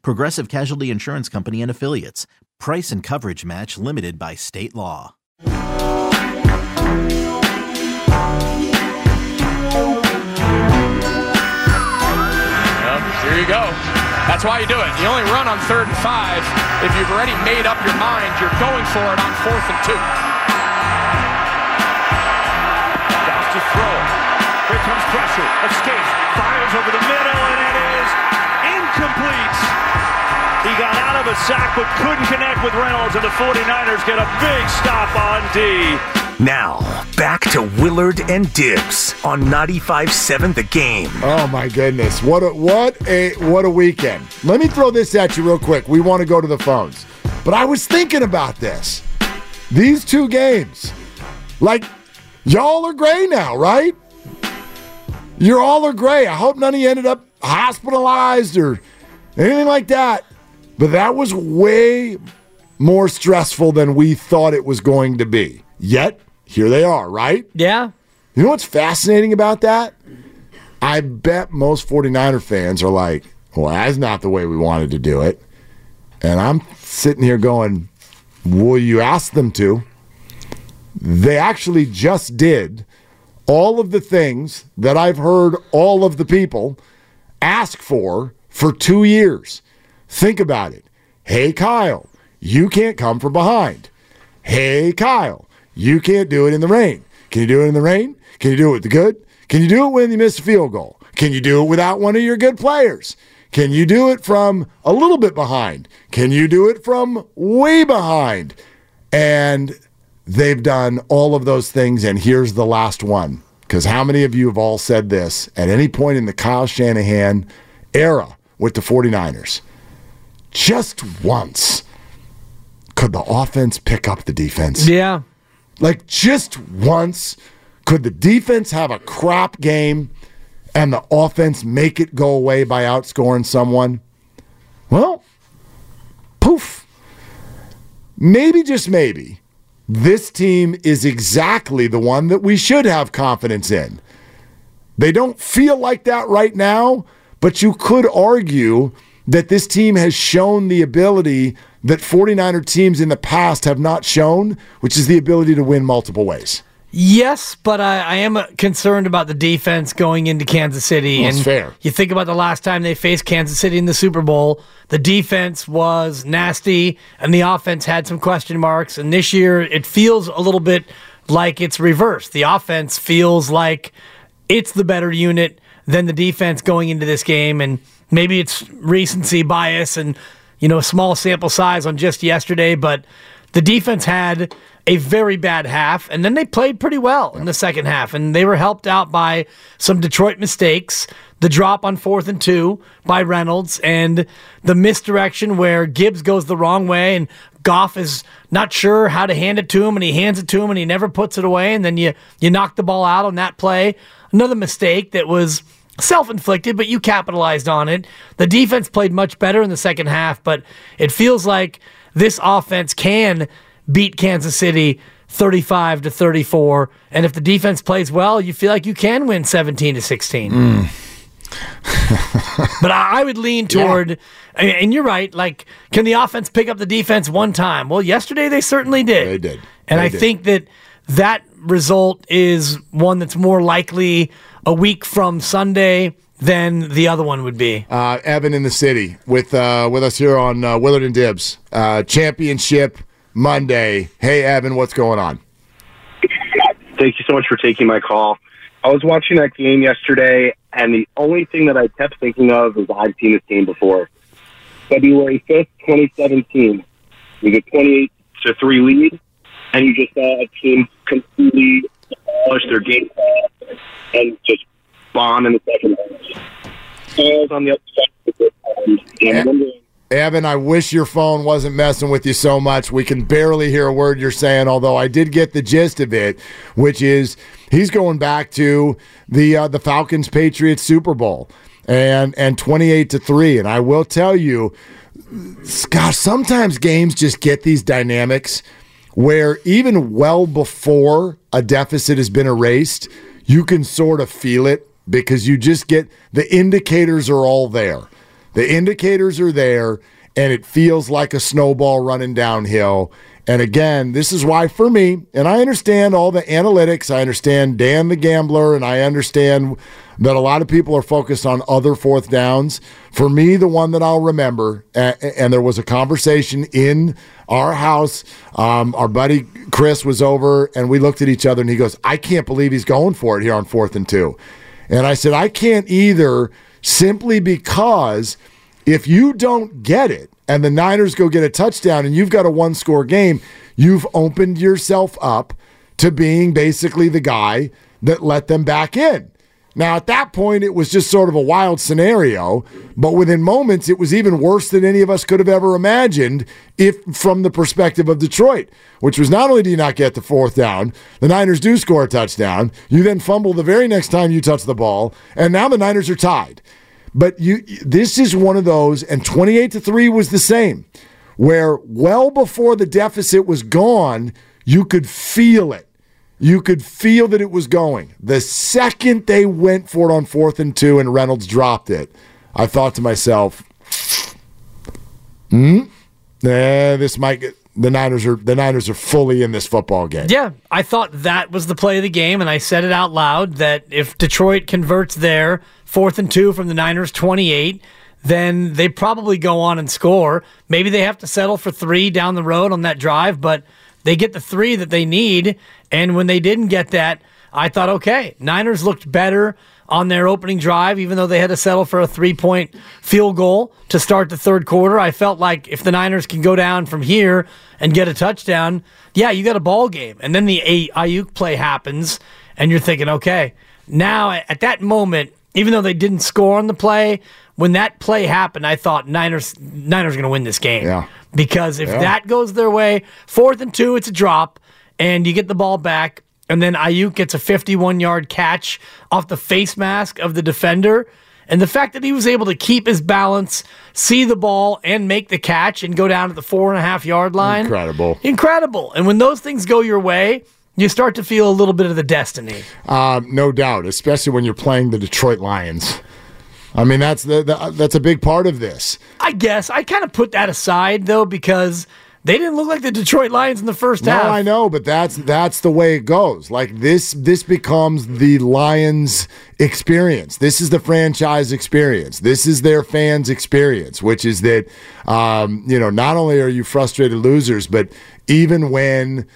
Progressive Casualty Insurance Company and Affiliates. Price and coverage match limited by state law. Well, here you go. That's why you do it. You only run on 3rd and 5 if you've already made up your mind you're going for it on 4th and 2. Down to throw. Here comes pressure. Escapes. Fires over the middle, and it is incomplete. He got out of a sack but couldn't connect with Reynolds, and the 49ers get a big stop on D. Now, back to Willard and Dibbs on 95-7 The Game. Oh, my goodness. What a weekend. Let me throw this at you real quick. We want to go to the phones. But I was thinking about this. These two games. Like, y'all are gray now, right? You all are gray. I hope none of you ended up hospitalized or anything like that. But that was way more stressful than we thought it was going to be. Yet, here they are, right? Yeah. You know what's fascinating about that? I bet most 49er fans are like, well, that's not the way we wanted to do it. And I'm sitting here going, will you ask them to? They actually just did all of the things that I've heard all of the people ask for 2 years. Think about it. Hey, Kyle, you can't come from behind. Hey, Kyle, you can't do it in the rain. Can you do it in the rain? Can you do it with the good? Can you do it when you miss a field goal? Can you do it without one of your good players? Can you do it from a little bit behind? Can you do it from way behind? And they've done all of those things, and here's the last one. Because how many of you have all said this at any point in the Kyle Shanahan era with the 49ers? Just once could the offense pick up the defense. Yeah. Like, just once, could the defense have a crap game and the offense make it go away by outscoring someone? Well, poof. Maybe, just maybe, this team is exactly the one that we should have confidence in. They don't feel like that right now, but you could argue that this team has shown the ability that 49er teams in the past have not shown, which is the ability to win multiple ways. Yes, but I am concerned about the defense going into Kansas City. Well, that's and fair. You think about the last time they faced Kansas City in the Super Bowl, the defense was nasty, and the offense had some question marks. And this year, it feels a little bit like it's reversed. The offense feels like it's the better unit than the defense going into this game, and maybe it's recency bias and, you know, small sample size on just yesterday, but the defense had a very bad half, and then they played pretty well in the second half, and they were helped out by some Detroit mistakes, the drop on 4th and 2 by Reynolds, and the misdirection where Gibbs goes the wrong way, and Goff is not sure how to hand it to him, and he hands it to him, and he never puts it away, and then you knock the ball out on that play. Another mistake that was self-inflicted, but you capitalized on it. The defense played much better in the second half, but it feels like this offense can beat Kansas City 35-34, and if the defense plays well, you feel like you can win 17-16. But I would lean toward, and you're right, like, can the offense pick up the defense one time? Well, yesterday they certainly did. They did. And I think that result is one that's more likely a week from Sunday than the other one would be. Evan in the city with us here on Willard and Dibbs. Championship Monday. Hey, Evan, what's going on? Thank you so much for taking my call. I was watching that game yesterday, and the only thing that I kept thinking of was I've seen this game before. February 5th, 2017, we get 28-3 lead, and you just saw a team completely demolish their game plan and just bomb in the second half. Balls on the other side of the Evan, I wish your phone wasn't messing with you so much. We can barely hear a word you're saying, although I did get the gist of it, which is he's going back to the Falcons-Patriots Super Bowl and 28-3. And I will tell you, gosh, sometimes games just get these dynamics where even well before a deficit has been erased, you can sort of feel it because you just get the indicators are all there. The indicators are there, and it feels like a snowball running downhill. And again, this is why for me, and I understand all the analytics, I understand Dan the Gambler, and I understand that a lot of people are focused on other fourth downs. For me, the one that I'll remember, and there was a conversation in our house, our buddy Chris was over, and we looked at each other, and he goes, I can't believe he's going for it here on 4th and 2. And I said, I can't either, simply because if you don't get it and the Niners go get a touchdown and you've got a one-score game, you've opened yourself up to being basically the guy that let them back in. Now, at that point, it was just sort of a wild scenario, but within moments, it was even worse than any of us could have ever imagined if from the perspective of Detroit, which was not only do you not get the fourth down, the Niners do score a touchdown, you then fumble the very next time you touch the ball, and now the Niners are tied. But this is one of those, and 28-3 was the same, where well before the deficit was gone, you could feel it. You could feel that it was going. The second they went for it on 4th and 2 and Reynolds dropped it, I thought to myself, this might get the Niners are fully in this football game. Yeah, I thought that was the play of the game, and I said it out loud that if Detroit converts their 4th and 2 from the Niners 28, then they probably go on and score. Maybe they have to settle for 3 down the road on that drive, but they get the 3 that they need, and when they didn't get that, I thought, okay, Niners looked better on their opening drive, even though they had to settle for a 3-point field goal to start the third quarter. I felt like if the Niners can go down from here and get a touchdown, yeah, you got a ball game. And then the Aiyuk play happens, and you're thinking, okay, now at that moment, even though they didn't score on the play, when that play happened, I thought Niners going to win this game. Yeah. Because if that goes their way, 4th and 2, it's a drop, and you get the ball back, and then Aiyuk gets a 51-yard catch off the face mask of the defender. And the fact that he was able to keep his balance, see the ball, and make the catch and go down to the 4.5-yard line. Incredible. And when those things go your way, you start to feel a little bit of the destiny. No doubt, especially when you're playing the Detroit Lions. I mean, that's that's a big part of this. I guess. I kind of put that aside, though, because they didn't look like the Detroit Lions in the first half. No, I know, but that's the way it goes. Like, this becomes the Lions experience. This is the franchise experience. This is their fans' experience, which is that, not only are you frustrated losers, but even when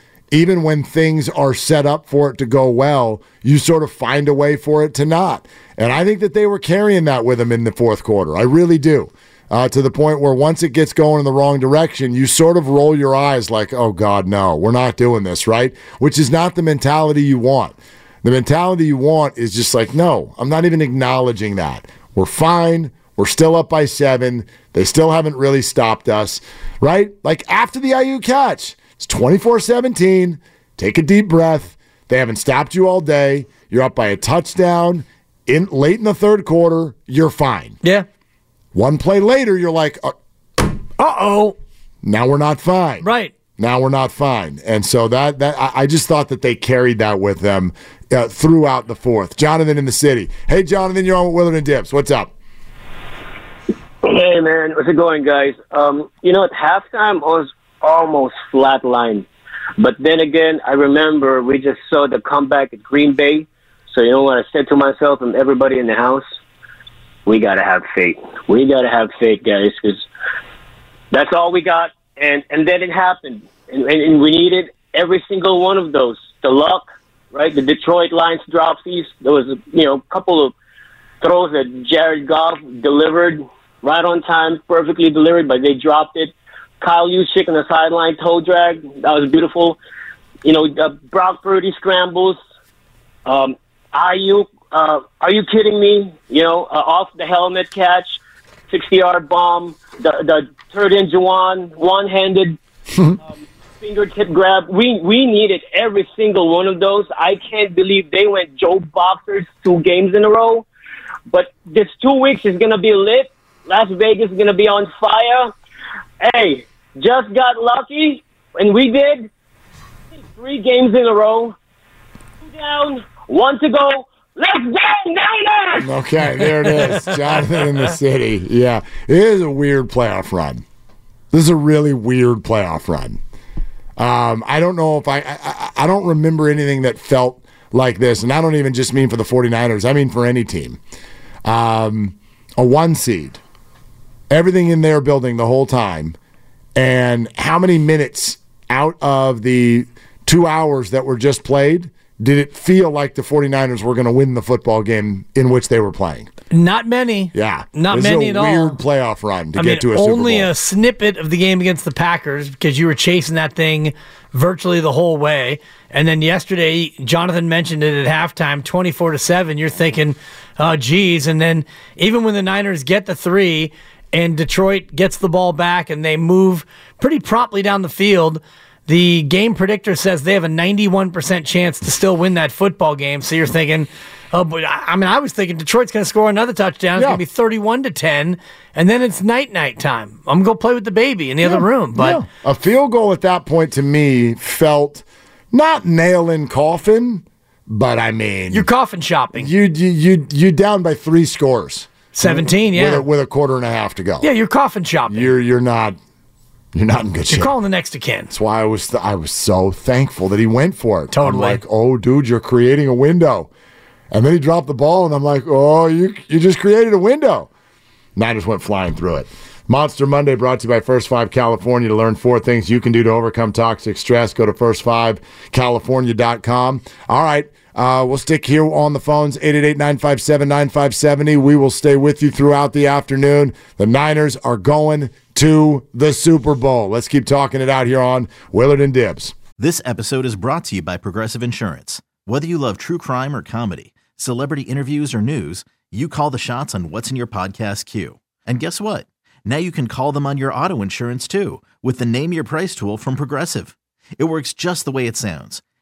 things are set up for it to go well, you sort of find a way for it to not. And I think that they were carrying that with them in the fourth quarter. I really do. To the point where once it gets going in the wrong direction, you sort of roll your eyes like, oh, God, no, we're not doing this, right? Which is not the mentality you want. The mentality you want is just like, no, I'm not even acknowledging that. We're fine. We're still up by 7. They still haven't really stopped us, right? Like after the IU catch, it's 24-17. Take a deep breath. They haven't stopped you all day. You're up by a touchdown. Late in the third quarter, you're fine. Yeah. One play later, you're like, uh-oh. Now we're not fine. Right. Now we're not fine. And so that I just thought that they carried that with them throughout the fourth. Jonathan in the city. Hey, Jonathan, you're on with Willard and Dibbs. What's up? Hey, man. What's it going, guys? At halftime, I was almost flat line. But then again, I remember we just saw the comeback at Green Bay. So you know what I said to myself and everybody in the house? we got to have faith. We got to have faith, guys, because that's all we got. And then it happened. And we needed every single one of those. The luck, right? The Detroit Lions dropsies. There was a couple of throws that Jared Goff delivered right on time, perfectly delivered, but they dropped it. Kyle Juszczyk on the sideline, toe drag. That was beautiful. Brock Purdy scrambles. Aiyuk, are you kidding me? Off the helmet catch, 60-yard bomb, the third and Jauan, one-handed fingertip grab. We needed every single one of those. I can't believe they went Joe Boxers 2 games in a row. But this 2 weeks is going to be lit. Las Vegas is going to be on fire. Hey, just got lucky, and we did 3 games in a row. 2 down, 1 to go. Let's go, Niners! Okay, there it is. Jonathan in the city. Yeah, it is a weird playoff run. This is a really weird playoff run. I don't know if I don't remember anything that felt like this, and I don't even just mean for the 49ers. I mean for any team. A 1 seed. Everything in their building the whole time. And how many minutes out of the 2 hours that were just played did it feel like the 49ers were going to win the football game in which they were playing? Not many. Yeah. Not many at all. It was a weird playoff run to get to a Super Bowl. Only a snippet of the game against the Packers because you were chasing that thing virtually the whole way. And then yesterday, Jonathan mentioned it at halftime, 24-7. You're thinking, oh, geez. And then even when the Niners get the 3 and Detroit gets the ball back and they move pretty promptly down the field, the game predictor says they have a 91% chance to still win that football game. So you're thinking, oh, but I was thinking Detroit's going to score another touchdown. It's going to be 31-10, and then it's night time. I'm going to go play with the baby in the other room. But a field goal at that point to me felt not nail in coffin, but I mean, you're coffin shopping. You down by 3 scores, 17, with a quarter and a half to go. Yeah, you're coffin shopping. You're not. You're not in good shape. You're calling the next of kin. That's why I was so thankful that he went for it. Totally. I'm like, oh, dude, you're creating a window. And then he dropped the ball, and I'm like, oh, you just created a window. And I just went flying through it. Monster Monday brought to you by First 5 California. To learn 4 things you can do to overcome toxic stress, go to First5California.com. All right, we'll stick here on the phones, 888-957-9570. We will stay with you throughout the afternoon. The Niners are going to the Super Bowl. Let's keep talking it out here on Willard and Dibbs. This episode is brought to you by Progressive Insurance. Whether you love true crime or comedy, celebrity interviews or news, you call the shots on what's in your podcast queue. And guess what? Now you can call them on your auto insurance, too, with the Name Your Price tool from Progressive. It works just the way it sounds.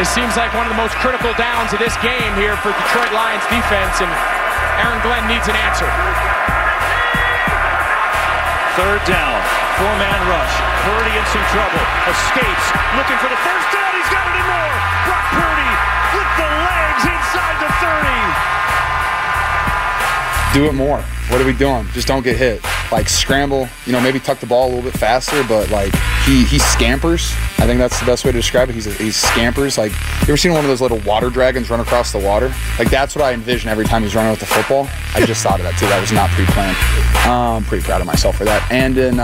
It seems like one of the most critical downs of this game here for Detroit Lions defense, and Aaron Glenn needs an answer. Third down, 4-man rush. Purdy in some trouble, escapes, looking for the first down. He's got it and more. Brock Purdy with the legs inside the 30. Do it more. What are we doing? Just don't get hit. Like scramble, maybe tuck the ball a little bit faster, but he scampers. I think that's the best way to describe it. He scampers. Like, you ever seen one of those little water dragons run across the water? Like, that's what I envision every time he's running with the football. I just thought of that, too. That was not pre-planned. I'm pretty proud of myself for that. And then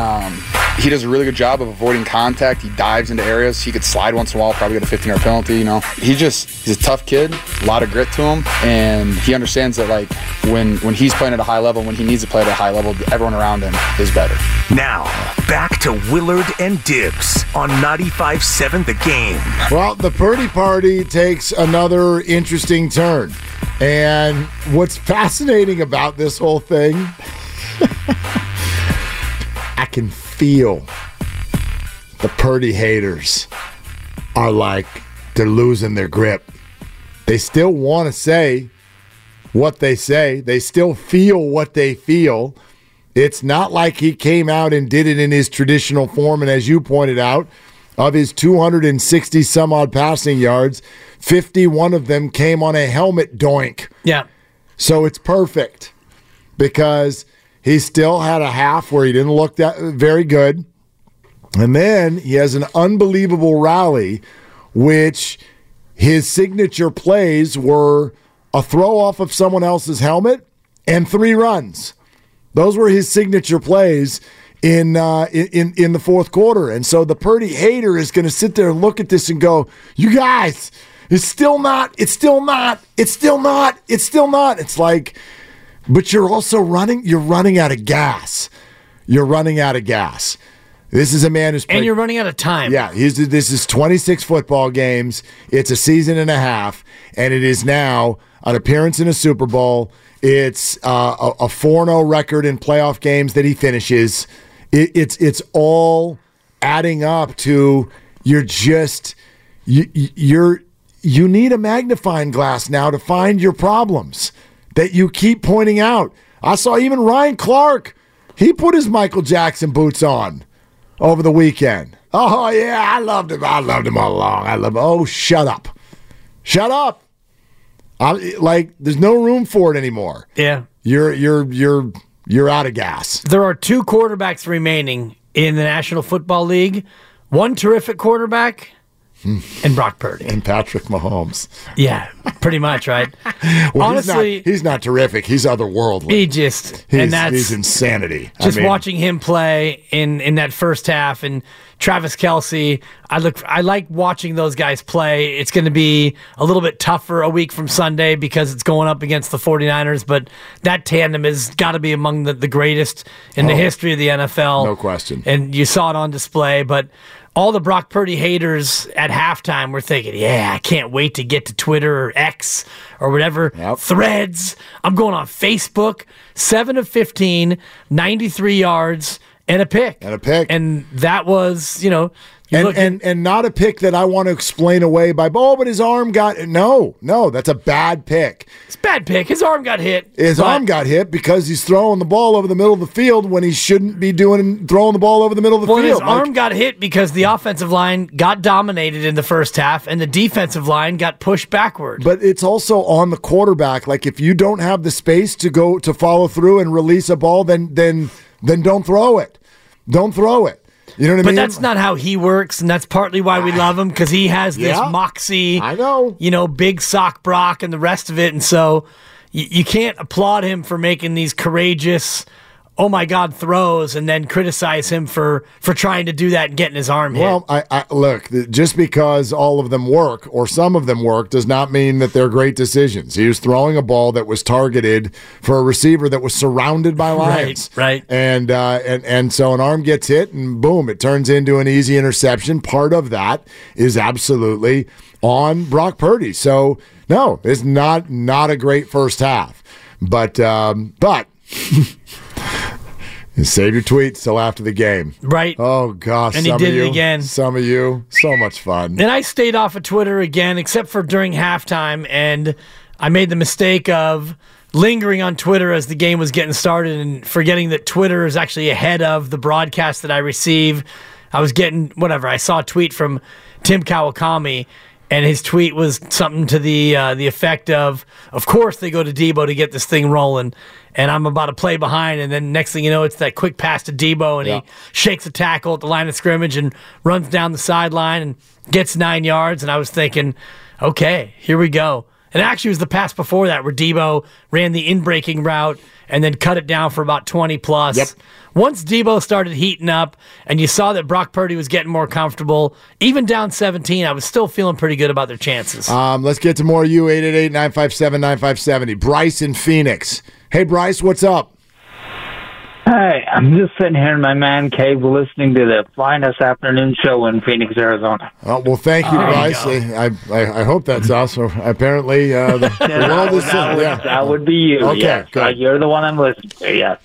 he does a really good job of avoiding contact. He dives into areas. He could slide once in a while, probably get a 15-yard penalty, you know. He's a tough kid, a lot of grit to him, and he understands that, like, when he's playing at a high level, when he needs to play at a high level, everyone around him is better. Now, back to Willard and Dibbs on 95-7 The Game. Well, the Purdy party takes another interesting turn. And what's fascinating about this whole thing, I can feel the Purdy haters are like, they're losing their grip. They still want to say what they say. They still feel what they feel. It's not like he came out and did it in his traditional form. And as you pointed out, of his 260-some-odd passing yards, 51 of them came on a helmet doink. Yeah. So it's perfect because he still had a half where he didn't look that very good. And then he has an unbelievable rally, which his signature plays were a throw off of someone else's helmet and 3 runs. Those were his signature plays in the fourth quarter. And so the Purdy hater is going to sit there and look at this and go, "You guys, it's still not. It's like, but you're also running out of gas. This is a man who's played, and you're running out of time. Yeah, this is 26 football games. It's a season and a half, and it is now an appearance in a Super Bowl. It's a 4-0 record in playoff games that he finishes. It's all adding up to you need a magnifying glass now to find your problems that you keep pointing out. I saw even Ryan Clark. He put his Michael Jackson boots on over the weekend. Oh, yeah, I loved him all along. Oh, shut up. There's no room for it anymore. Yeah. You're out of gas. There are 2 quarterbacks remaining in the National Football League. One terrific quarterback and Brock Purdy. And Patrick Mahomes. Yeah, pretty much, right? Well, honestly, he's not terrific. He's otherworldly. He's insanity. Just watching him play in that first half, and Travis Kelsey, I like watching those guys play. It's going to be a little bit tougher a week from Sunday because it's going up against the 49ers, but that tandem has got to be among the greatest in the history of the NFL. No question. And you saw it on display, but all the Brock Purdy haters at halftime were thinking, yeah, I can't wait to get to Twitter or X or whatever, yep, Threads. I'm going on Facebook, 7 of 15, 93 yards, and a pick. And that was, you know. And not a pick that I want to explain away by, oh, but his arm got. No, that's a bad pick. It's a bad pick. His arm got hit. His arm got hit because he's throwing the ball over the middle of the field when he shouldn't be throwing the ball over the middle of the field. His arm got hit because the offensive line got dominated in the first half and the defensive line got pushed backward. But it's also on the quarterback. Like, if you don't have the space to go to follow through and release a ball, then don't throw it. Don't throw it. You know what I mean? But that's not how he works, and that's partly why we love him, because he has this moxie, I know, you know, big sock Brock and the rest of it, and so you can't applaud him for making these courageous, oh my God, throws, and then criticize him for trying to do that and getting his arm hit. Well, look, just because all of them work, or some of them work, does not mean that they're great decisions. He was throwing a ball that was targeted for a receiver that was surrounded by Lions. Right. And so an arm gets hit, and boom, it turns into an easy interception. Part of that is absolutely on Brock Purdy. So, no, it's not a great first half. But... And save your tweets till after the game. Right. Oh, gosh. And he did it again. Some of you. So much fun. And I stayed off of Twitter again, except for during halftime, and I made the mistake of lingering on Twitter as the game was getting started and forgetting that Twitter is actually ahead of the broadcast that I receive. I was getting, whatever, I saw a tweet from Tim Kawakami, And his tweet was something to the effect of course they go to Deebo to get this thing rolling, and I'm about to play behind, and then next thing you know, it's that quick pass to Deebo, and he shakes a tackle at the line of scrimmage and runs down the sideline and gets 9 yards, and I was thinking, okay, here we go. And actually it was the pass before that where Deebo ran the in-breaking route and then cut it down for about 20-plus. Yep. Once Deebo started heating up and you saw that Brock Purdy was getting more comfortable, even down 17, I was still feeling pretty good about their chances. Let's get to more you, 888-957-9570. Bryce in Phoenix. Hey, Bryce, what's up? Hi, I'm just sitting here in my man cave listening to the finest afternoon show in Phoenix, Arizona. Oh, well, thank you, Bryce. I hope that's awesome. Apparently, that would be you. Okay, yes. You're the one I'm listening to, yes.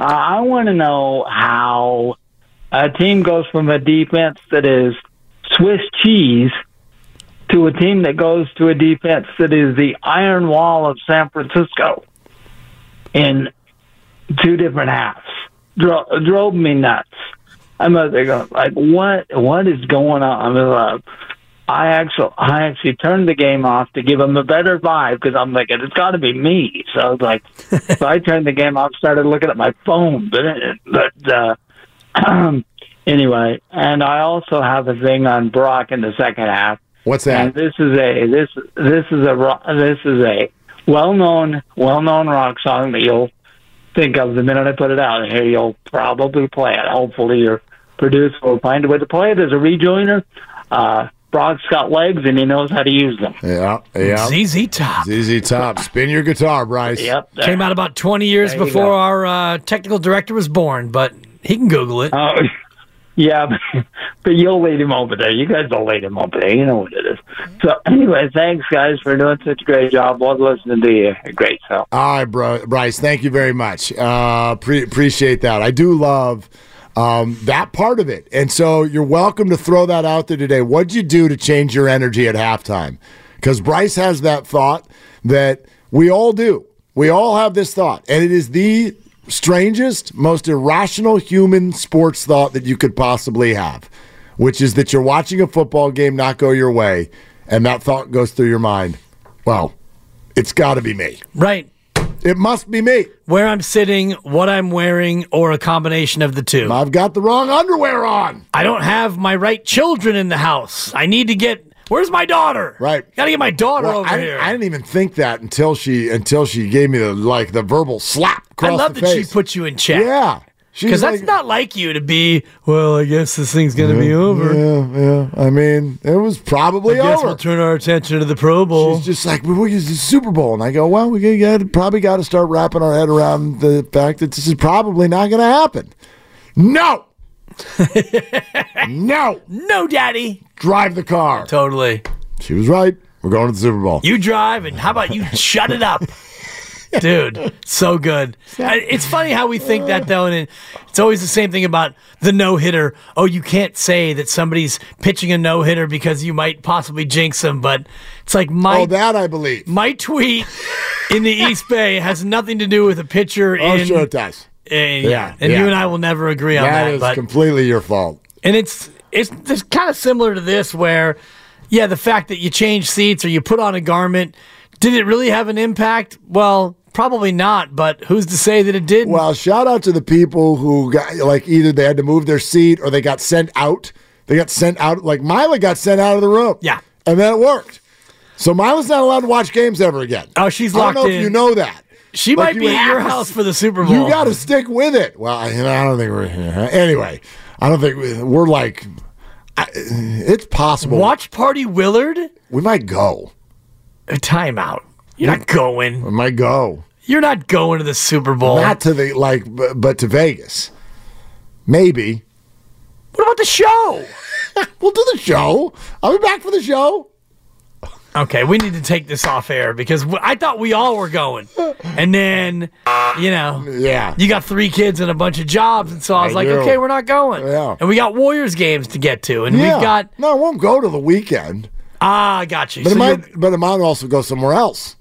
I want to know how a team goes from a defense that is Swiss cheese to a team that goes to a defense that is the Iron Wall of San Francisco in two different halves. Drove me nuts. I'm out there going, like, what is going on? I actually turned the game off to give them a better vibe because I'm like, it's got to be me. So I was like, so I turned the game off, started looking at my phone. But anyway, and I also have a thing on Brock in the second half. What's that? And this is a well-known rock song that you'll think of the minute I put it out, and here you'll probably play it. Hopefully your producer will find a way to play it as a rejoiner. Brock's got legs, and he knows how to use them. Yeah. ZZ Top. Spin your guitar, Bryce. Yep. Came out about 20 years before our technical director was born, but he can Google it. Yeah, but you'll lead him over there. You guys will lead him over there. You know what it is. So, anyway, thanks, guys, for doing such a great job. Love listening to you. Great show. All right, Bryce, thank you very much. Appreciate that. I do love that part of it. And so you're welcome to throw that out there today. What'd you do to change your energy at halftime? Because Bryce has that thought that we all do. We all have this thought, and it is the strangest, most irrational human sports thought that you could possibly have, which is that you're watching a football game not go your way, and that thought goes through your mind, well, it's got to be me. Right. It must be me. Where I'm sitting, what I'm wearing, or a combination of the two. I've got the wrong underwear on. I don't have my right children in the house. I need to get... Where's my daughter? Right. Got to get my daughter over here. I didn't even think that until she gave me the verbal slap across the face. I love that she put you in check. Yeah. Because that's not like you to be, well, I guess this thing's going to be over. Yeah. I mean, it was probably over. I guess we'll turn our attention to the Pro Bowl. She's just like, we'll use the Super Bowl. And I go, well, we probably got to start wrapping our head around the fact that this is probably not going to happen. No. No, Daddy. Drive the car. Totally. She was right. We're going to the Super Bowl. You drive, and how about you shut it up? Dude, so good. It's funny how we think that, though, and it's always the same thing about the no-hitter. Oh, you can't say that somebody's pitching a no-hitter because you might possibly jinx them, but it's like that I believe. My tweet in the East Bay has nothing to do with a pitcher sure it does. You and I will never agree on that. That is completely your fault. And it's kind of similar to this where, the fact that you change seats or you put on a garment, did it really have an impact? Well, probably not, but who's to say that it didn't? Well, shout out to the people who got, either they had to move their seat or they got sent out. They got sent out. Like, Mila got sent out of the room. Yeah. And then it worked. So Mila's not allowed to watch games ever again. Oh, she's locked in. I don't know if you know that. She might be at your house for the Super Bowl. You got to stick with it. Well, I don't think we're here. Anyway, I don't think we're like... it's possible. Watch Party Willard? We might go. A timeout. You're not going. We might go. You're not going to the Super Bowl. Not to the, but to Vegas. Maybe. What about the show? We'll do the show. I'll be back for the show. Okay, we need to take this off air because I thought we all were going. And then, you got 3 kids and a bunch of jobs. And so I was okay, we're not going. Yeah. And we got Warriors games to get to. And we've got... No, I won't go to the weekend. Ah, I got you. But, it might also go somewhere else.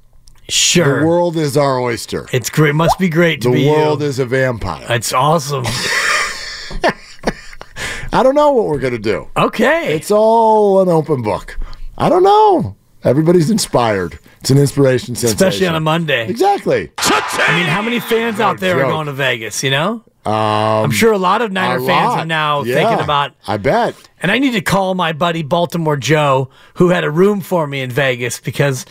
Sure. The world is our oyster. It's great. It must be great to be you. The world is a vampire. It's awesome. I don't know what we're going to do. Okay. It's all an open book. I don't know. Everybody's inspired. It's an inspiration sensation. Especially on a Monday. Exactly. I mean, how many fans out there are going to Vegas, you know? I'm sure a lot of Niner fans are now thinking about. I bet. And I need to call my buddy Baltimore Joe, who had a room for me in Vegas, because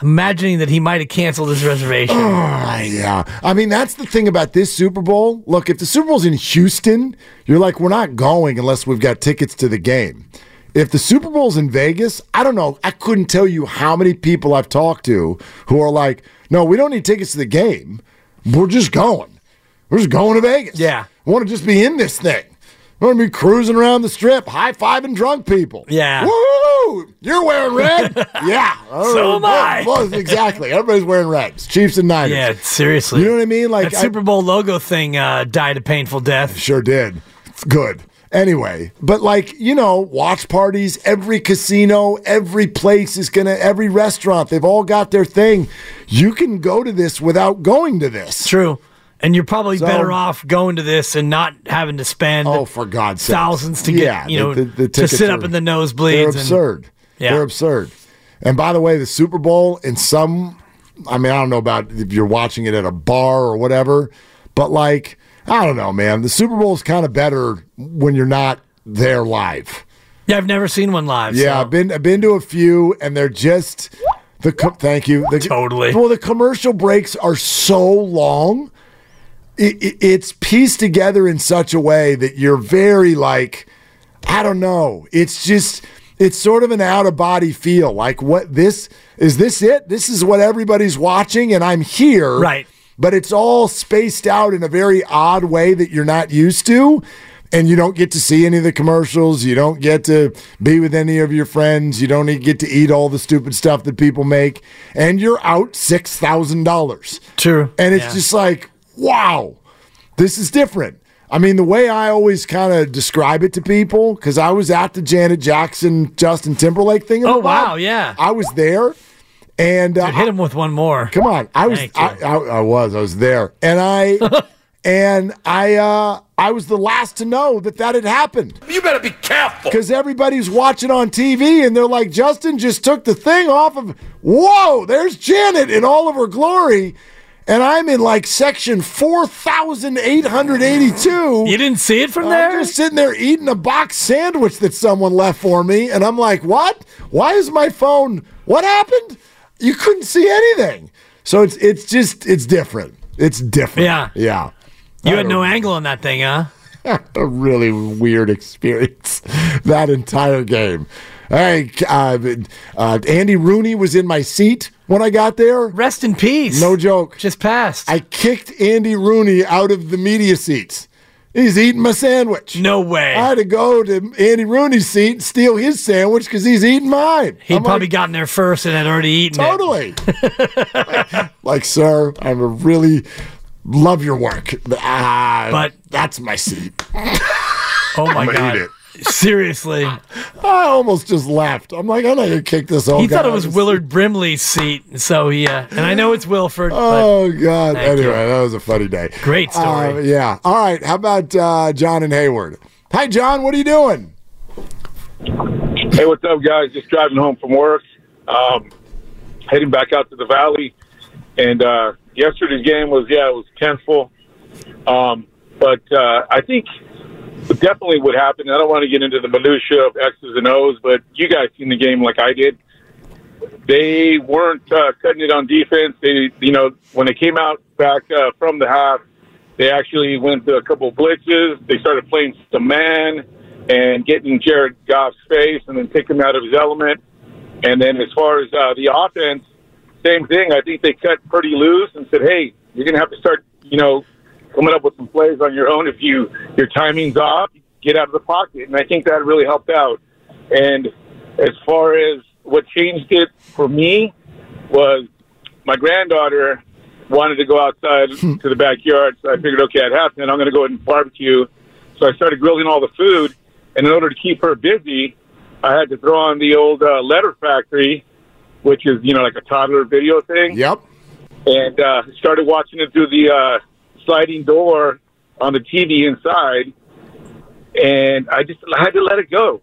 I'm imagining that he might have canceled his reservation. Yeah. I mean, that's the thing about this Super Bowl. Look, if the Super Bowl's in Houston, you're like, we're not going unless we've got tickets to the game. If the Super Bowl's in Vegas, I don't know. I couldn't tell you how many people I've talked to who are like, no, we don't need tickets to the game. We're just going. We're just going to Vegas. Yeah. We want to just be in this thing. We want to be cruising around the strip, high-fiving drunk people. Yeah. Woo! You're wearing red? Yeah. So am I. Well, exactly. Everybody's wearing reds. Chiefs and Niners. Yeah, seriously. You know what I mean? Like that Super Bowl logo thing died a painful death. It sure did. It's good. Anyway, but like, you know, watch parties, every casino, every place is going to, every restaurant, they've all got their thing. You can go to this without going to this. True. And you're probably better off going to this and not having to spend for God's thousands to get, you know, the to sit up in the nosebleeds. They're absurd. They're absurd. And by the way, the Super Bowl in some, I mean, I don't know about if you're watching it at a bar or whatever, but like, I don't know, man. The Super Bowl is kind of better when you're not there live. Yeah, I've never seen one live. Yeah, so. I've been to a few, and they're just the. Thank you. Totally. Well, the commercial breaks are so long. It's pieced together in such a way that you're very like, I don't know. It's just. It's sort of an out-of-body feel. Like what this is. This it. This is what everybody's watching, and I'm here. Right. But it's all spaced out in a very odd way that you're not used to, and you don't get to see any of the commercials. You don't get to be with any of your friends. You don't get to eat all the stupid stuff that people make, and you're out $6,000. True. And it's just like, wow, this is different. I mean, the way I always kind of describe it to people, because I was at the Janet Jackson, Justin Timberlake thing. Oh, wow, yeah. I was there. And hit him with one more. Come on, I was there, and I, I was the last to know that had happened. You better be careful, because everybody's watching on TV, and they're like, Justin just took the thing off of. Whoa, there's Janet in all of her glory, and I'm in like section 4,882. You didn't see it from there? I'm just sitting there eating a box sandwich that someone left for me, and I'm like, what? Why is my phone? What happened? You couldn't see anything. So it's just different. It's different. Yeah. You had no angle on that thing, huh? A really weird experience that entire game. Hey, Andy Rooney was in my seat when I got there. Rest in peace. No joke. Just passed. I kicked Andy Rooney out of the media seats. He's eating my sandwich. No way. I had to go to Andy Rooney's seat and steal his sandwich because he's eating mine. He'd probably gotten there first and had already eaten it. Totally. Like, sir, I really love your work. But that's my seat. Oh, my God. Eat it. Seriously. I almost just laughed. I'm like, I'm not going to kick this old guy. He thought it was Willard Brimley's seat, so and I know it's Wilford. Oh, God. Anyway, that was a funny day. Great story. Yeah. All right. How about John and Hayward? Hi, John. What are you doing? Hey, what's up, guys? Just driving home from work. Heading back out to the valley. And yesterday's game was, it was tenseful. But I think definitely what happened, I don't want to get into the minutia of X's and O's, but you guys seen the game like I did. They weren't cutting it on defense. They, when they came out back from the half, they actually went to a couple of blitzes. They started playing some man and getting Jared Goff's face and then take him out of his element. And then as far as the offense, same thing. I think they cut pretty loose and said, hey, you're going to have to start, coming up with some plays on your own. If your timing's off, get out of the pocket. And I think that really helped out. And as far as what changed it for me was my granddaughter wanted to go outside to the backyard. So I figured, okay, at halftime, I'm going to go ahead and barbecue. So I started grilling all the food. And in order to keep her busy, I had to throw on the old Letter Factory, which is, like a toddler video thing. Yep. And started watching it through the sliding door on the TV inside, and I had to let it go.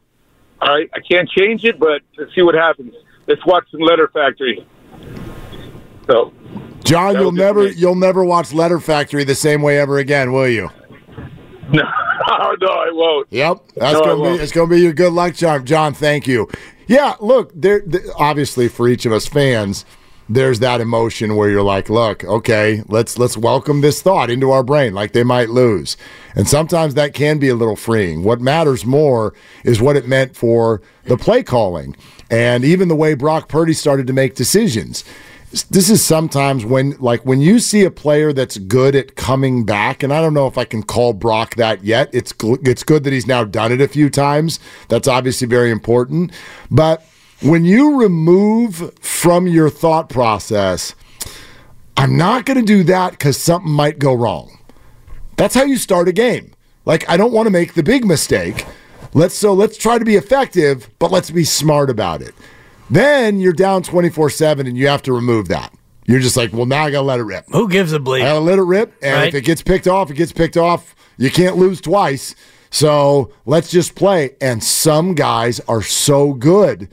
I can't change it, but let's see what happens. Let's watch some Letter Factory. So, John, you'll never watch Letter Factory the same way ever again, will you? No, I won't. Yep, it's gonna be your good luck charm, John. Thank you. Yeah, look, there, obviously for each of us fans, there's that emotion where you're like, look, okay, let's welcome this thought into our brain, like they might lose. And sometimes that can be a little freeing. What matters more is what it meant for the play calling and even the way Brock Purdy started to make decisions. This is sometimes when you see a player that's good at coming back, and I don't know if I can call Brock that yet. It's good that he's now done it a few times. That's obviously very important. But when you remove from your thought process, I'm not going to do that because something might go wrong. That's how you start a game. Like, I don't want to make the big mistake. Let's try to be effective, but let's be smart about it. Then you're down 24-7, and you have to remove that. You're just like, well, now I got to let it rip. Who gives a bleep? I got to let it rip, and right? If it gets picked off, it gets picked off. You can't lose twice, so let's just play. And some guys are so good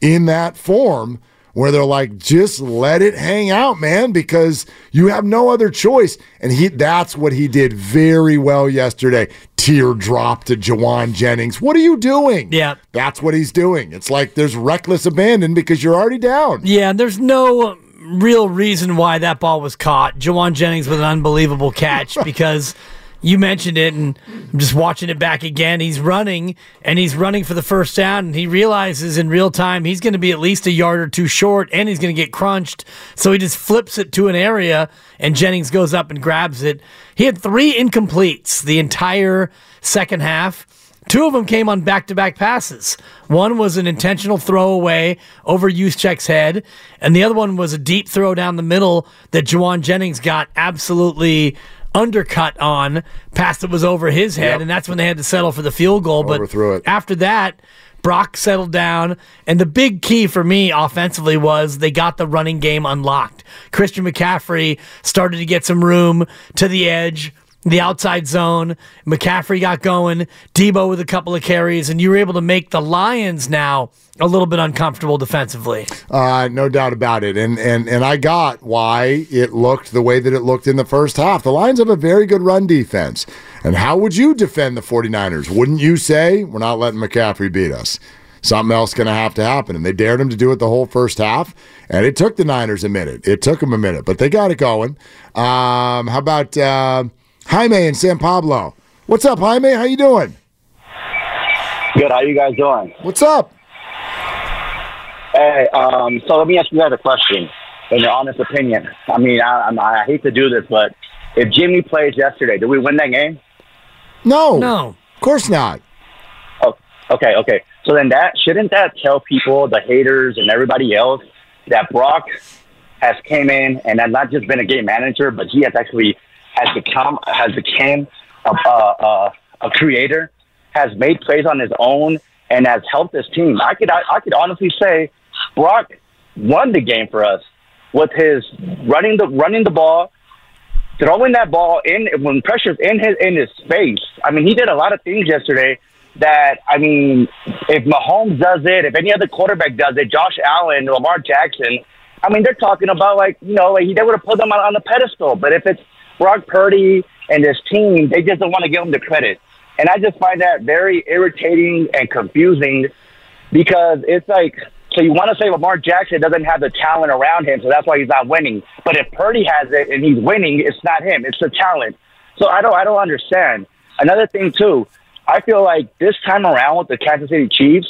in that form where they're like, just let it hang out, man, because you have no other choice. And that's what he did very well yesterday. Teardrop to Jauan Jennings. What are you doing? Yeah. That's what he's doing. It's like there's reckless abandon because you're already down. Yeah, and there's no real reason why that ball was caught. Jauan Jennings with an unbelievable catch because you mentioned it, and I'm just watching it back again. He's running, and he's running for the first down, and he realizes in real time he's going to be at least a yard or two short, and he's going to get crunched. So he just flips it to an area, and Jennings goes up and grabs it. He had 3 incompletes the entire second half. 2 of them came on back-to-back passes. One was an intentional throwaway over Juszczyk's head, and the other one was a deep throw down the middle that Jauan Jennings got absolutely undercut on, pass that was over his head, yep. And that's when they had to settle for the field goal. But after that, Brock settled down, and the big key for me offensively was they got the running game unlocked. Christian McCaffrey started to get some room to the edge, the outside zone. McCaffrey got going, Deebo with a couple of carries, and you were able to make the Lions now a little bit uncomfortable defensively. No doubt about it. And I got why it looked the way that it looked in the first half. The Lions have a very good run defense. And how would you defend the 49ers? Wouldn't you say, we're not letting McCaffrey beat us? Something else going to have to happen. And they dared him to do it the whole first half, and it took the Niners a minute. It took them a minute, but they got it going. How about Jaime in San Pablo? What's up, Jaime? How you doing? Good. How you guys doing? What's up? Hey, so let me ask you guys a question, in your honest opinion. I mean, I hate to do this, but if Jimmy plays yesterday, do we win that game? No. Of course not. Oh, okay. So then shouldn't that tell people, the haters and everybody else, that Brock has came in and has not just been a game manager, but he has become a creator, has made plays on his own, and has helped this team. I could honestly say Brock won the game for us with his running the ball, throwing that ball in when pressure's in his face. I mean, he did a lot of things yesterday that, I mean, if Mahomes does it, if any other quarterback does it, Josh Allen, Lamar Jackson, I mean, they're talking about they would have put them on the pedestal. But if it's Brock Purdy and his team, they just don't want to give them the credit. And I just find that very irritating and confusing because it's like, so you want to say Lamar Jackson doesn't have the talent around him, so that's why he's not winning. But if Purdy has it and he's winning, it's not him, it's the talent. So I don't understand. Another thing, too, I feel like this time around with the Kansas City Chiefs,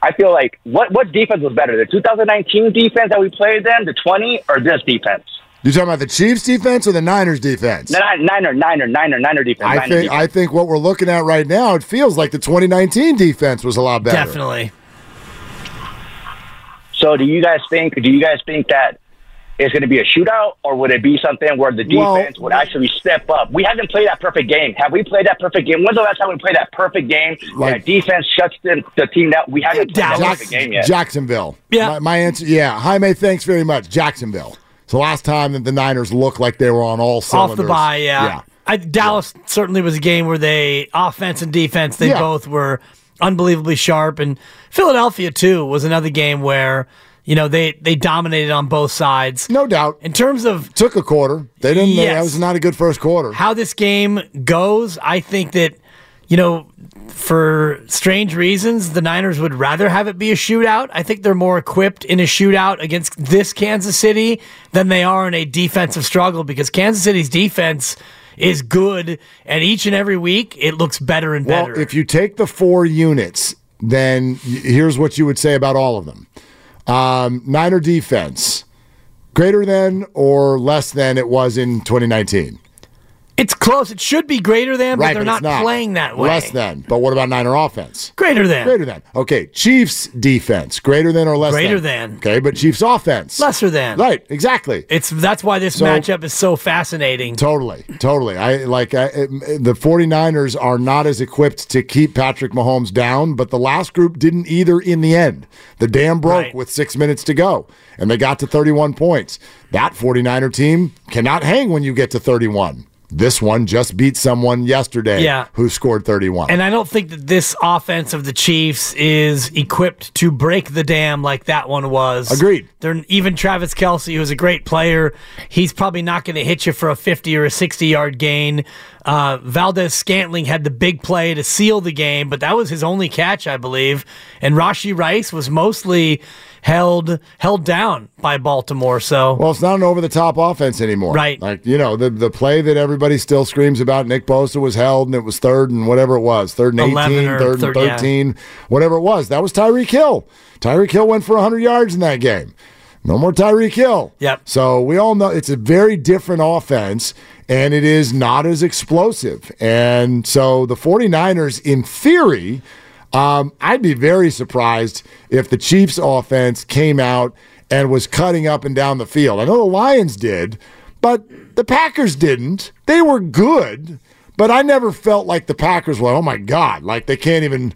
I feel like what defense was better, the 2019 defense that we played then, the 20, or this defense? You talking about the Chiefs' defense or the Niners' defense? Niner defense. I think what we're looking at right now, it feels like the 2019 defense was a lot better. Definitely. So, do you guys think that it's going to be a shootout, or would it be something where the defense would actually step up? We haven't played that perfect game. Have we played that perfect game? When's the last time we played that perfect game? Like, defense shuts the team down. We haven't played that perfect game yet. Jacksonville. Yeah. My answer. Yeah, Jaime. Thanks very much. Jacksonville. It's the last time that the Niners looked like they were on all cylinders. Off the bye, yeah. Dallas certainly was a game where offense and defense, they both were unbelievably sharp. And Philadelphia, too, was another game where, you know, they dominated on both sides. No doubt. In terms of... Took a quarter. They didn't... Yes. That was not a good first quarter. How this game goes, I think that, you know, for strange reasons, the Niners would rather have it be a shootout. I think they're more equipped in a shootout against this Kansas City than they are in a defensive struggle, because Kansas City's defense is good, and each and every week it looks better and better. Well, if you take the 4 units, then here's what you would say about all of them. Niner defense, greater than or less than it was in 2019? It's close. It should be greater than, but they're not playing that way. Less than. But what about Niner offense? Greater than. Greater than. Okay, Chiefs defense, greater than or less than? Greater than. Okay, but Chiefs offense? Lesser than. Right, exactly. That's why this matchup is so fascinating. Totally. The 49ers are not as equipped to keep Patrick Mahomes down, but the last group didn't either in the end. The dam broke with 6 minutes to go, and they got to 31 points. That 49er team cannot hang when you get to 31. This one just beat someone yesterday who scored 31. And I don't think that this offense of the Chiefs is equipped to break the dam like that one was. Agreed. Even Travis Kelsey, who's a great player, he's probably not going to hit you for a 50 or a 60-yard gain. Valdez-Scantling had the big play to seal the game, but that was his only catch, I believe. And Rashee Rice was mostly held down by Baltimore. So, well, it's not an over-the-top offense anymore. Right. Like, you know, the play that everybody still screams about, Nick Bosa was held, and it was third and whatever it was, third and 18, third and 13, whatever it was. That was Tyreek Hill. Tyreek Hill went for 100 yards in that game. No more Tyreek Hill. Yep. So we all know it's a very different offense, and it is not as explosive. And so the 49ers, in theory... I'd be very surprised if the Chiefs offense came out and was cutting up and down the field. I know the Lions did, but the Packers didn't. They were good, but I never felt like the Packers were, oh my God, like they can't even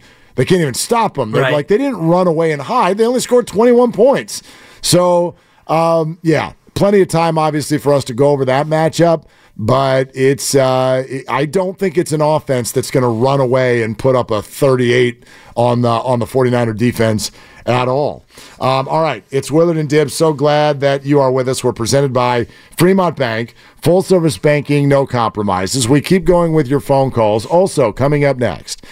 stop them. They're like, they didn't run away and hide. They only scored 21 points. So, plenty of time, obviously, for us to go over that matchup. But it's I don't think it's an offense that's going to run away and put up a 38 on the 49er defense at all. All right, it's Willard and Dibbs. So glad that you are with us. We're presented by Fremont Bank, full-service banking, no compromises. We keep going with your phone calls. Also, coming up next,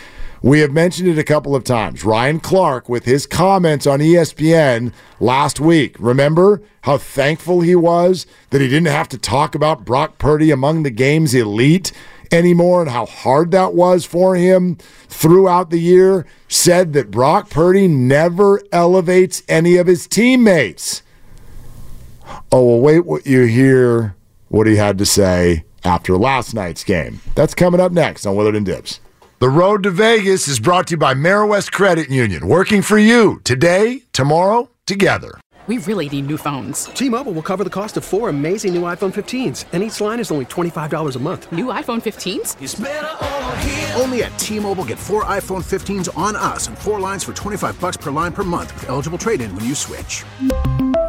we have mentioned it a couple of times, Ryan Clark with his comments on ESPN last week. Remember how thankful he was that he didn't have to talk about Brock Purdy among the game's elite anymore and how hard that was for him throughout the year? Said that Brock Purdy never elevates any of his teammates. Oh, well, wait what you hear what he had to say after last night's game. That's coming up next on Willard and Dibbs. The Road to Vegas is brought to you by Merriwest Credit Union, working for you today, tomorrow, together. We really need new phones. T-Mobile will cover the cost of 4 amazing new iPhone 15s, and each line is only $25 a month. New iPhone 15s? It's better over here. Only at T-Mobile, get 4 iPhone 15s on us and 4 lines for $25 per line per month with eligible trade-in when you switch.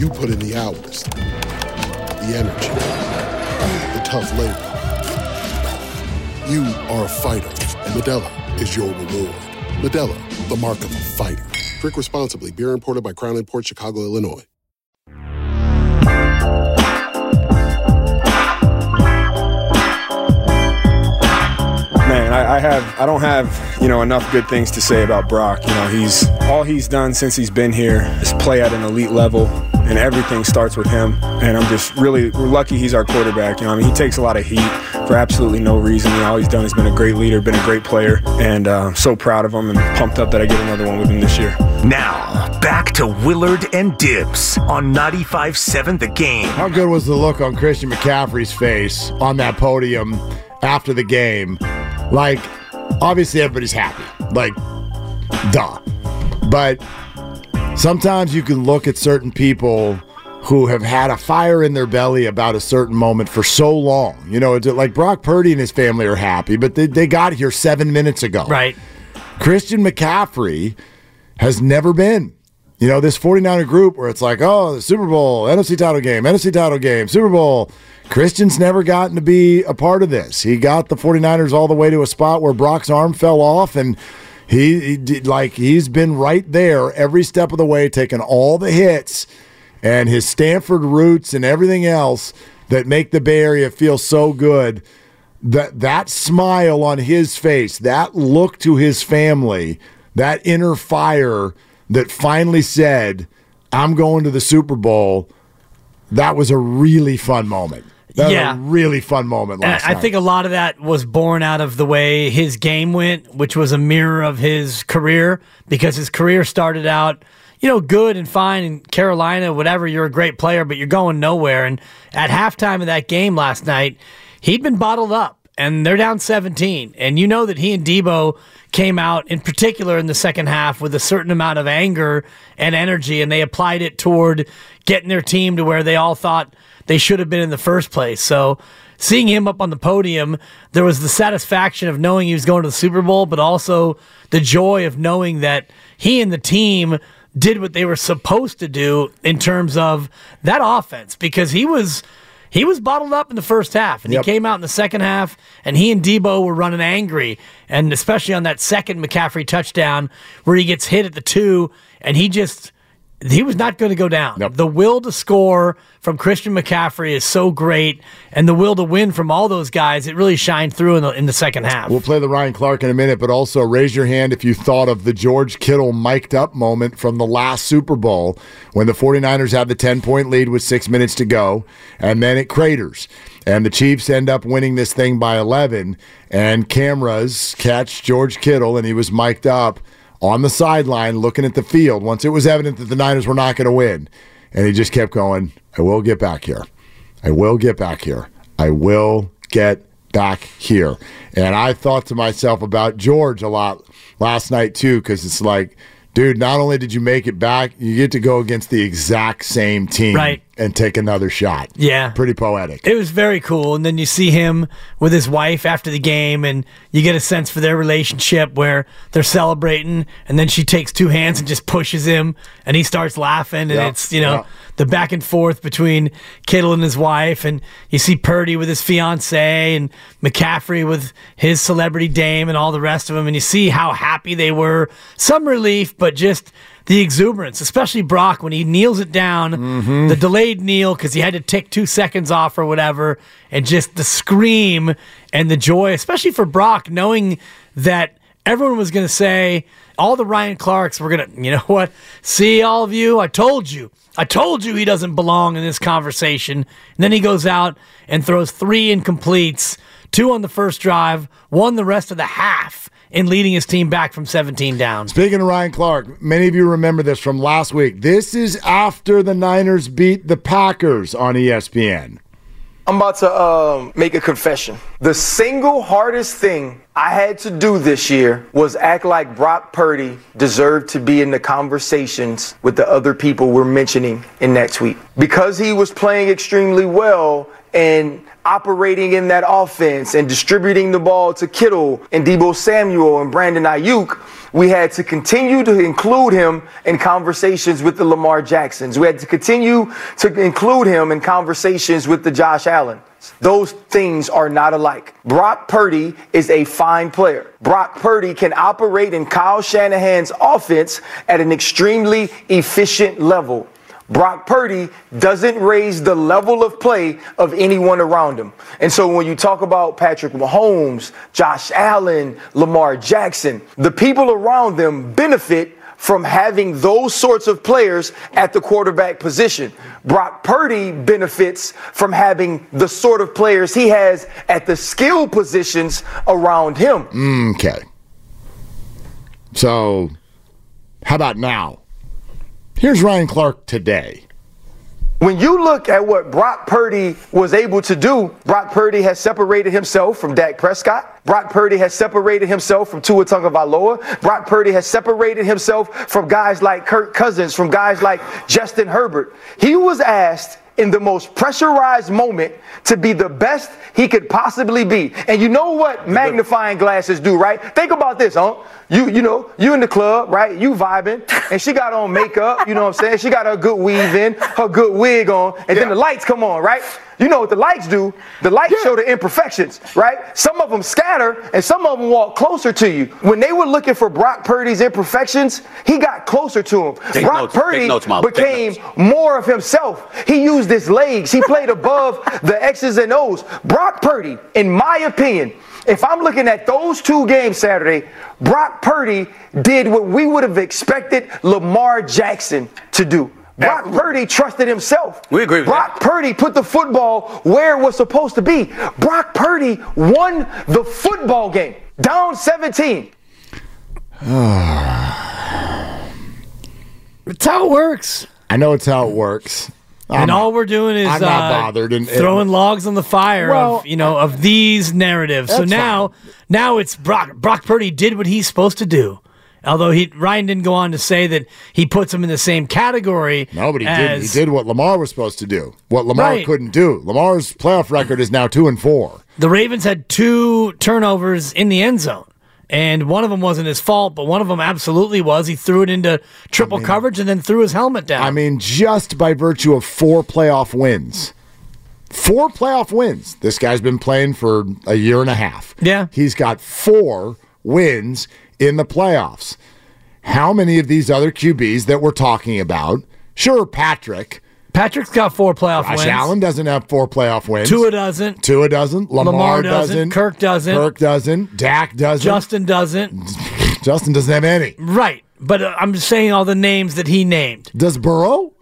You put in the hours, the energy, the tough labor. You are a fighter, and Modelo is your reward. Modelo, the mark of a fighter. Drink responsibly. Beer imported by Crown Imports, Chicago, Illinois. Man, I don't have, enough good things to say about Brock. He's all he's done since he's been here is play at an elite level, and everything starts with him. And I'm just we're lucky he's our quarterback. He takes a lot of heat for absolutely no reason. All he's done is been a great leader, been a great player, and I'm so proud of him and pumped up that I get another one with him this year. Now, back to Willard and Dibbs on 95-7 The Game. How good was the look on Christian McCaffrey's face on that podium after the game? Like, obviously everybody's happy. Like, duh. But sometimes you can look at certain people who have had a fire in their belly about a certain moment for so long. It's like Brock Purdy and his family are happy, but they got here 7 minutes ago. Right. Christian McCaffrey has never been. This 49er group where it's like, oh, the Super Bowl, NFC title game, Super Bowl. Christian's never gotten to be a part of this. He got the 49ers all the way to a spot where Brock's arm fell off, and he did, he's been right there every step of the way, taking all the hits, and his Stanford roots and everything else that make the Bay Area feel so good. That smile on his face, that look to his family, that inner fire that finally said, I'm going to the Super Bowl. That was a really fun moment. That was a really fun moment last night. I think a lot of that was born out of the way his game went, which was a mirror of his career, because his career started out, good and fine in Carolina, whatever. You're a great player, but you're going nowhere. And at halftime of that game last night, he'd been bottled up. And they're down 17. And you know that he and Deebo came out, in particular in the second half, with a certain amount of anger and energy, and they applied it toward getting their team to where they all thought they should have been in the first place. So seeing him up on the podium, there was the satisfaction of knowing he was going to the Super Bowl, but also the joy of knowing that he and the team did what they were supposed to do in terms of that offense, because he was bottled up in the first half, and he came out in the second half, and he and Deebo were running angry, and especially on that second McCaffrey touchdown where he gets hit at the 2, and he was not going to go down. Nope. The will to score from Christian McCaffrey is so great, and the will to win from all those guys, it really shined through in the second half. We'll play the Ryan Clark in a minute, but also raise your hand if you thought of the George Kittle mic'd up moment from the last Super Bowl when the 49ers had the 10-point lead with 6 minutes to go, and then it craters. And the Chiefs end up winning this thing by 11, and cameras catch George Kittle, and he was mic'd up on the sideline looking at the field once it was evident that the Niners were not going to win. And he just kept going, I will get back here. I will get back here. I will get back here. And I thought to myself about George a lot last night too, because it's like, dude, not only did you make it back, you get to go against the exact same team and take another shot. Yeah. Pretty poetic. It was very cool. And then you see him with his wife after the game, and you get a sense for their relationship where they're celebrating, and then she takes two hands and just pushes him, and he starts laughing, and it's, the back and forth between Kittle and his wife, and you see Purdy with his fiancée and McCaffrey with his celebrity dame and all the rest of them, and you see how happy they were. Some relief, but just the exuberance, especially Brock, when he kneels it down, the delayed kneel because he had to take 2 seconds off or whatever, and just the scream and the joy, especially for Brock, knowing that everyone was going to say, all the Ryan Clarks were going to, see all of you, I told you he doesn't belong in this conversation. And then he goes out and throws 3 incompletes, 2 on the first drive, 1 the rest of the half, in leading his team back from 17 down. Speaking of Ryan Clark, many of you remember this from last week. This is after the Niners beat the Packers on ESPN. I'm about to make a confession. The single hardest thing I had to do this year was act like Brock Purdy deserved to be in the conversations with the other people we're mentioning in that tweet. Because he was playing extremely well, and operating in that offense and distributing the ball to Kittle and Deebo Samuel and Brandon Aiyuk, we had to continue to include him in conversations with the Lamar Jacksons. We had to continue to include him in conversations with the Josh Allen. Those things are not alike. Brock Purdy is a fine player. Brock Purdy can operate in Kyle Shanahan's offense at an extremely efficient level. Brock Purdy doesn't raise the level of play of anyone around him. And so when you talk about Patrick Mahomes, Josh Allen, Lamar Jackson, the people around them benefit from having those sorts of players at the quarterback position. Brock Purdy benefits from having the sort of players he has at the skill positions around him. Okay. So, how about now? Here's Ryan Clark today. When you look at what Brock Purdy was able to do, Brock Purdy has separated himself from Dak Prescott. Brock Purdy has separated himself from Tua Tagovailoa. Brock Purdy has separated himself from guys like Kirk Cousins, from guys like Justin Herbert. He was asked in the most pressurized moment to be the best he could possibly be. And you know what magnifying glasses do, right? Think about this, huh? You in the club, right? You vibing, and she got on makeup, you know what I'm saying? She got her good weave in, her good wig on, and then the lights come on, right? You know what the lights do? The lights show the imperfections, right? Some of them scatter, and some of them walk closer to you. When they were looking for Brock Purdy's imperfections, he got closer to him. Brock Purdy became more of himself. He used his legs. He played above the X's and O's. Brock Purdy, in my opinion, if I'm looking at those two games Saturday, Brock Purdy did what we would have expected Lamar Jackson to do. Brock Purdy trusted himself. We agree with that. Brock Purdy put the football where it was supposed to be. Brock Purdy won the football game, down 17. It's how it works. I know it's how it works. And all we're doing is throwing logs on the fire of these narratives. So now it's Brock Purdy did what he's supposed to do. Although Ryan didn't go on to say that he puts him in the same category. No, but he didn't. He did what Lamar was supposed to do, what Lamar couldn't do. Lamar's playoff record is now 2-4. The Ravens had 2 turnovers in the end zone, and one of them wasn't his fault, but one of them absolutely was. He threw it into triple coverage and then threw his helmet down. I mean, just by virtue of 4 playoff wins. 4 playoff wins. This guy's been playing for a year and a half. Yeah. He's got 4 wins in the playoffs. How many of these other QBs that we're talking about? Sure, Patrick's got 4 playoff wins. Josh Allen doesn't have 4 playoff wins. Tua doesn't. Lamar doesn't. Kirk doesn't. Dak doesn't. Justin doesn't have any. Right. But I'm just saying all the names that he named. Does Burrow?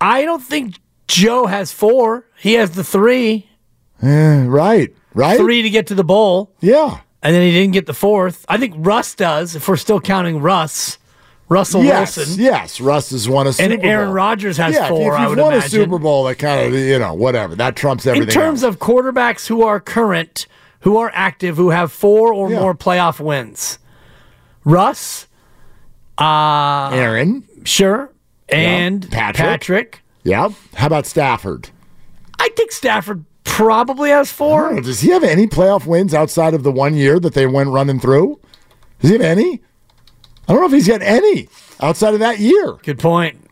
I don't think Joe has 4. He has the 3. Right. 3 to get to the bowl. Yeah. And then he didn't get the 4th. I think Russ does, if we're still counting Russ. Russell Wilson. Yes, Russ has won a Super Bowl. And Aaron Rodgers has 4, I would imagine. If you've won a Super Bowl, that kind of, whatever. That trumps everything. In terms of quarterbacks who are current, who are active, who have 4 or more playoff wins. Russ. Aaron. Sure. And Patrick. Yeah. How about Stafford? I think Stafford probably has 4. Know, does he have any playoff wins outside of the one year that they went running through? Does he have any? I don't know if he's got any outside of that year. Good point.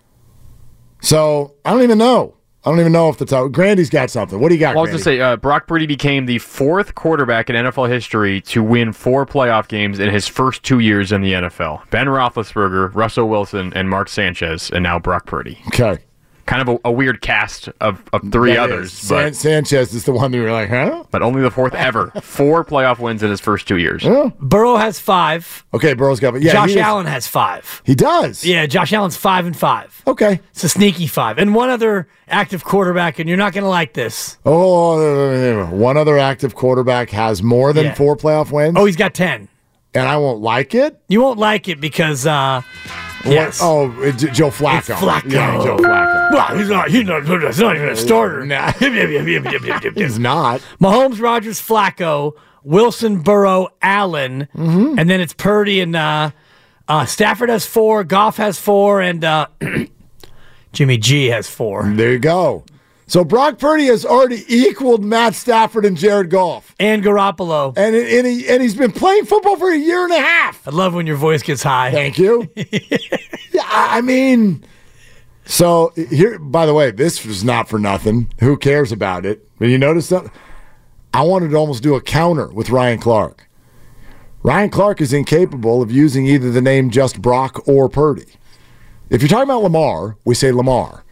So, I don't even know. If that's out. Grandy's got something. What do you got, Grandy? I was going to say, Brock Purdy became the 4th quarterback in NFL history to win 4 playoff games in his first 2 years in the NFL. Ben Roethlisberger, Russell Wilson, and Mark Sanchez, and now Brock Purdy. Okay. Kind of a weird cast of 3 others. But Sanchez is the one that we were like, huh? But only the 4th ever. 4 playoff wins in his first 2 years. Yeah. Burrow has 5. Okay, Burrow's got... Josh Allen has 5. He does? Yeah, Josh Allen's 5 and 5. Okay. It's a sneaky 5. And one other active quarterback, and you're not going to like this. Oh, one other active quarterback has more than 4 playoff wins? Oh, he's got 10. And I won't like it? You won't like it because... Yes. Joe Flacco. It's Flacco. Yeah, Joe Flacco. Well, he's not even a starter. Nah. He's not. Mahomes, Rodgers, Flacco, Wilson, Burrow, Allen, and then it's Purdy and Stafford has 4, Goff has 4, and Jimmy G has 4. There you go. So Brock Purdy has already equaled Matt Stafford and Jared Goff. And Garoppolo. And he's been playing football for a year and a half. I love when your voice gets high. Thank you. Yeah, I mean, so here, by the way, this was not for nothing. Who cares about it? But you notice that? I wanted to almost do a counter with Ryan Clark. Ryan Clark is incapable of using either the name just Brock or Purdy. If you're talking about Lamar, we say Lamar.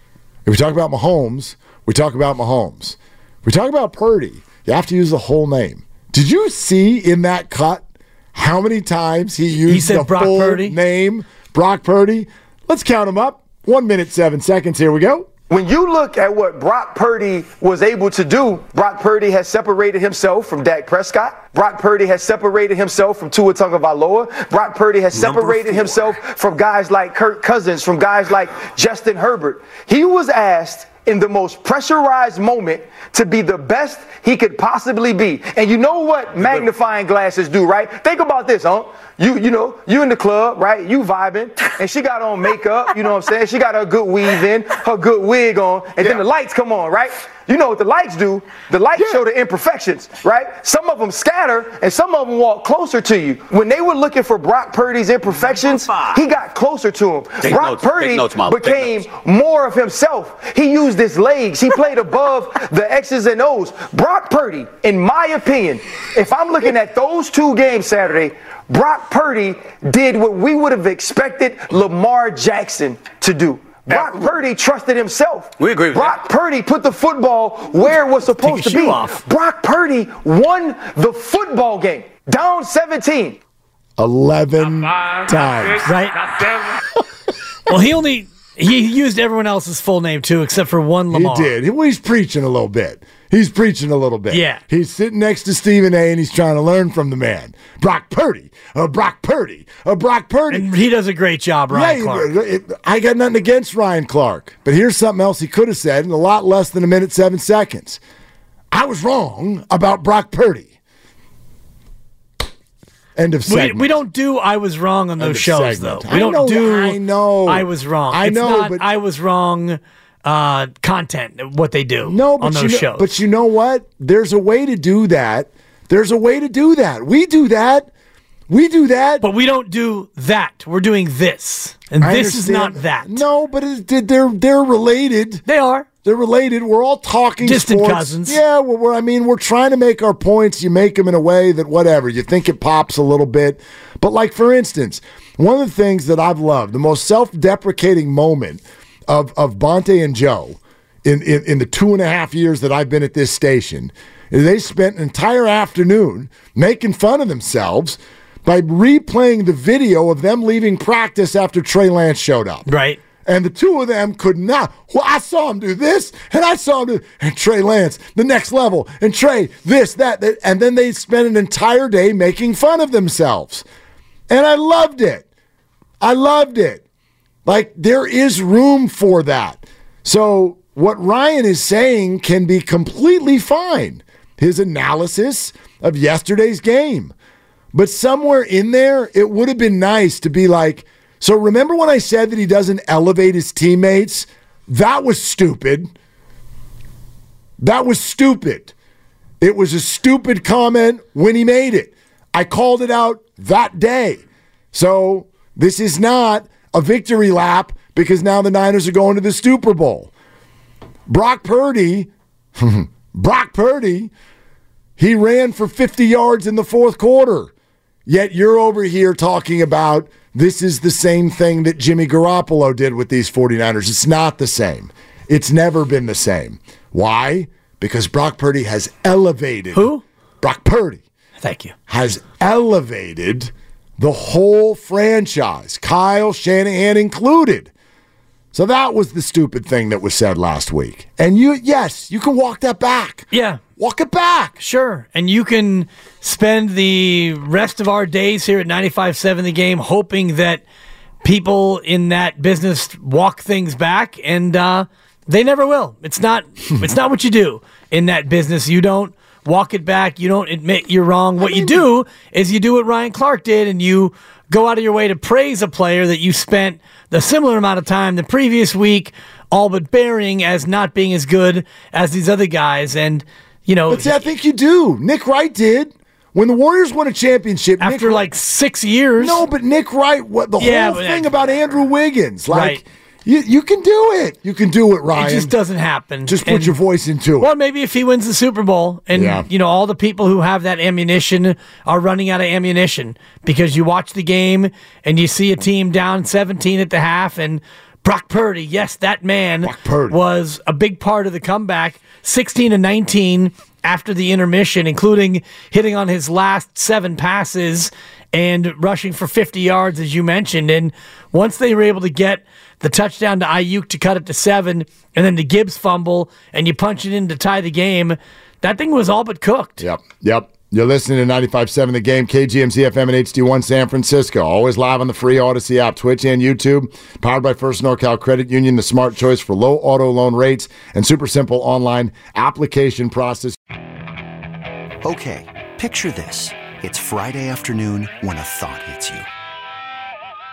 If we talk about Mahomes, we talk about Mahomes. If we talk about Purdy, you have to use the whole name. Did you see in that cut how many times he used the Brock full Purdy name? Brock Purdy. Let's count him up. 1 minute, 7 seconds. Here we go. When you look at what Brock Purdy was able to do, Brock Purdy has separated himself from Dak Prescott. Brock Purdy has separated himself from Tua Tagovailoa. Brock Purdy has separated himself from guys like Kirk Cousins, from guys like Justin Herbert. He was asked in the most pressurized moment to be the best he could possibly be. And you know what magnifying glasses do, right? Think about this, huh? You in the club, right? You vibing, and she got on makeup, you know what I'm saying? She got her good weave in, her good wig on, and then the lights come on, right? You know what the lights do? The lights show the imperfections, right? Some of them scatter, and some of them walk closer to you. When they were looking for Brock Purdy's imperfections, he got closer to him. Brock Purdy became more of himself. He used his legs. He played above the X's and O's. Brock Purdy, in my opinion, if I'm looking at those two games Saturday, Brock Purdy did what we would have expected Lamar Jackson to do. Brock Purdy trusted himself. We agree with Brock that. Purdy put the football where it was supposed to be. Brock Purdy won the football game. Down 17. 11 times. Right? Well, he used everyone else's full name, too, except for one Lamar. He did. He's preaching a little bit. He's preaching a little bit. Yeah. He's sitting next to Stephen A. and he's trying to learn from the man. Brock Purdy. Brock Purdy. Brock Purdy. And he does a great job, Ryan Clark. I got nothing against Ryan Clark. But here's something else he could have said in a lot less than a minute, 7 seconds. I was wrong about Brock Purdy. End of segment. We don't do I was wrong on those shows, segment. Though. I don't know. I was wrong. I know. It's not, but I was wrong. Content, what they do on those shows. But you know what? There's a way to do that. We do that. But we don't do that. We're doing this. And this is not that. No, but they're related. They are. They're related. We're all talking distant cousins. Yeah, we're trying to make our points. You make them in a way that whatever. You think it pops a little bit. But like, for instance, one of the things that I've loved, the most self-deprecating moment of Bonte and Joe in the 2.5 years that I've been at this station, they spent an entire afternoon making fun of themselves by replaying the video of them leaving practice after Trey Lance showed up. Right. And the two of them could not. Well, I saw him do this, and I saw him do, and Trey Lance, the next level, and Trey, this, that. And then they spent an entire day making fun of themselves. And I loved it. Like, there is room for that. So what Ryan is saying can be completely fine, his analysis of yesterday's game. But somewhere in there, it would have been nice to be like, so remember when I said that he doesn't elevate his teammates? That was stupid. It was a stupid comment when he made it. I called it out that day. So this is not a victory lap because now the Niners are going to the Super Bowl. Brock Purdy, he ran for 50 yards in the fourth quarter. Yet you're over here talking about this is the same thing that Jimmy Garoppolo did with these 49ers. It's not the same. It's never been the same. Why? Because Brock Purdy has elevated. Who? Brock Purdy. Thank you. Has elevated the whole franchise, Kyle Shanahan included. So that was the stupid thing that was said last week. And you can walk that back. Yeah. Walk it back. Sure. And you can spend the rest of our days here at 95.7 The Game hoping that people in that business walk things back, and they never will. It's not what you do in that business. You don't walk it back. You don't admit you're wrong. What you do is you do what Ryan Clark did, and you go out of your way to praise a player that you spent the similar amount of time the previous week all but burying as not being as good as these other guys. And, you know. But see, I think you do. Nick Wright did. When the Warriors won a championship. After Nick, like 6 years. No, but Nick Wright, the whole thing about Andrew Wiggins. Like, right. You can do it. You can do it, Ryan. It just doesn't happen. Just put your voice into it. Well, maybe if he wins the Super Bowl and, you know, all the people who have that ammunition are running out of ammunition because you watch the game and you see a team down 17 at the half and Brock Purdy, yes, that man was a big part of the comeback, 16-19 after the intermission, including hitting on his last 7 passes and rushing for 50 yards, as you mentioned. And once they were able to get the touchdown to Aiyuk to cut it to 7, and then the Gibbs fumble, and you punch it in to tie the game, that thing was all but cooked. Yep. You're listening to 95.7 The Game, KGMZ FM and HD1 San Francisco. Always live on the free Odyssey app, Twitch, and YouTube. Powered by First NorCal Credit Union, the smart choice for low auto loan rates and super simple online application process. Okay, picture this. It's Friday afternoon when a thought hits you.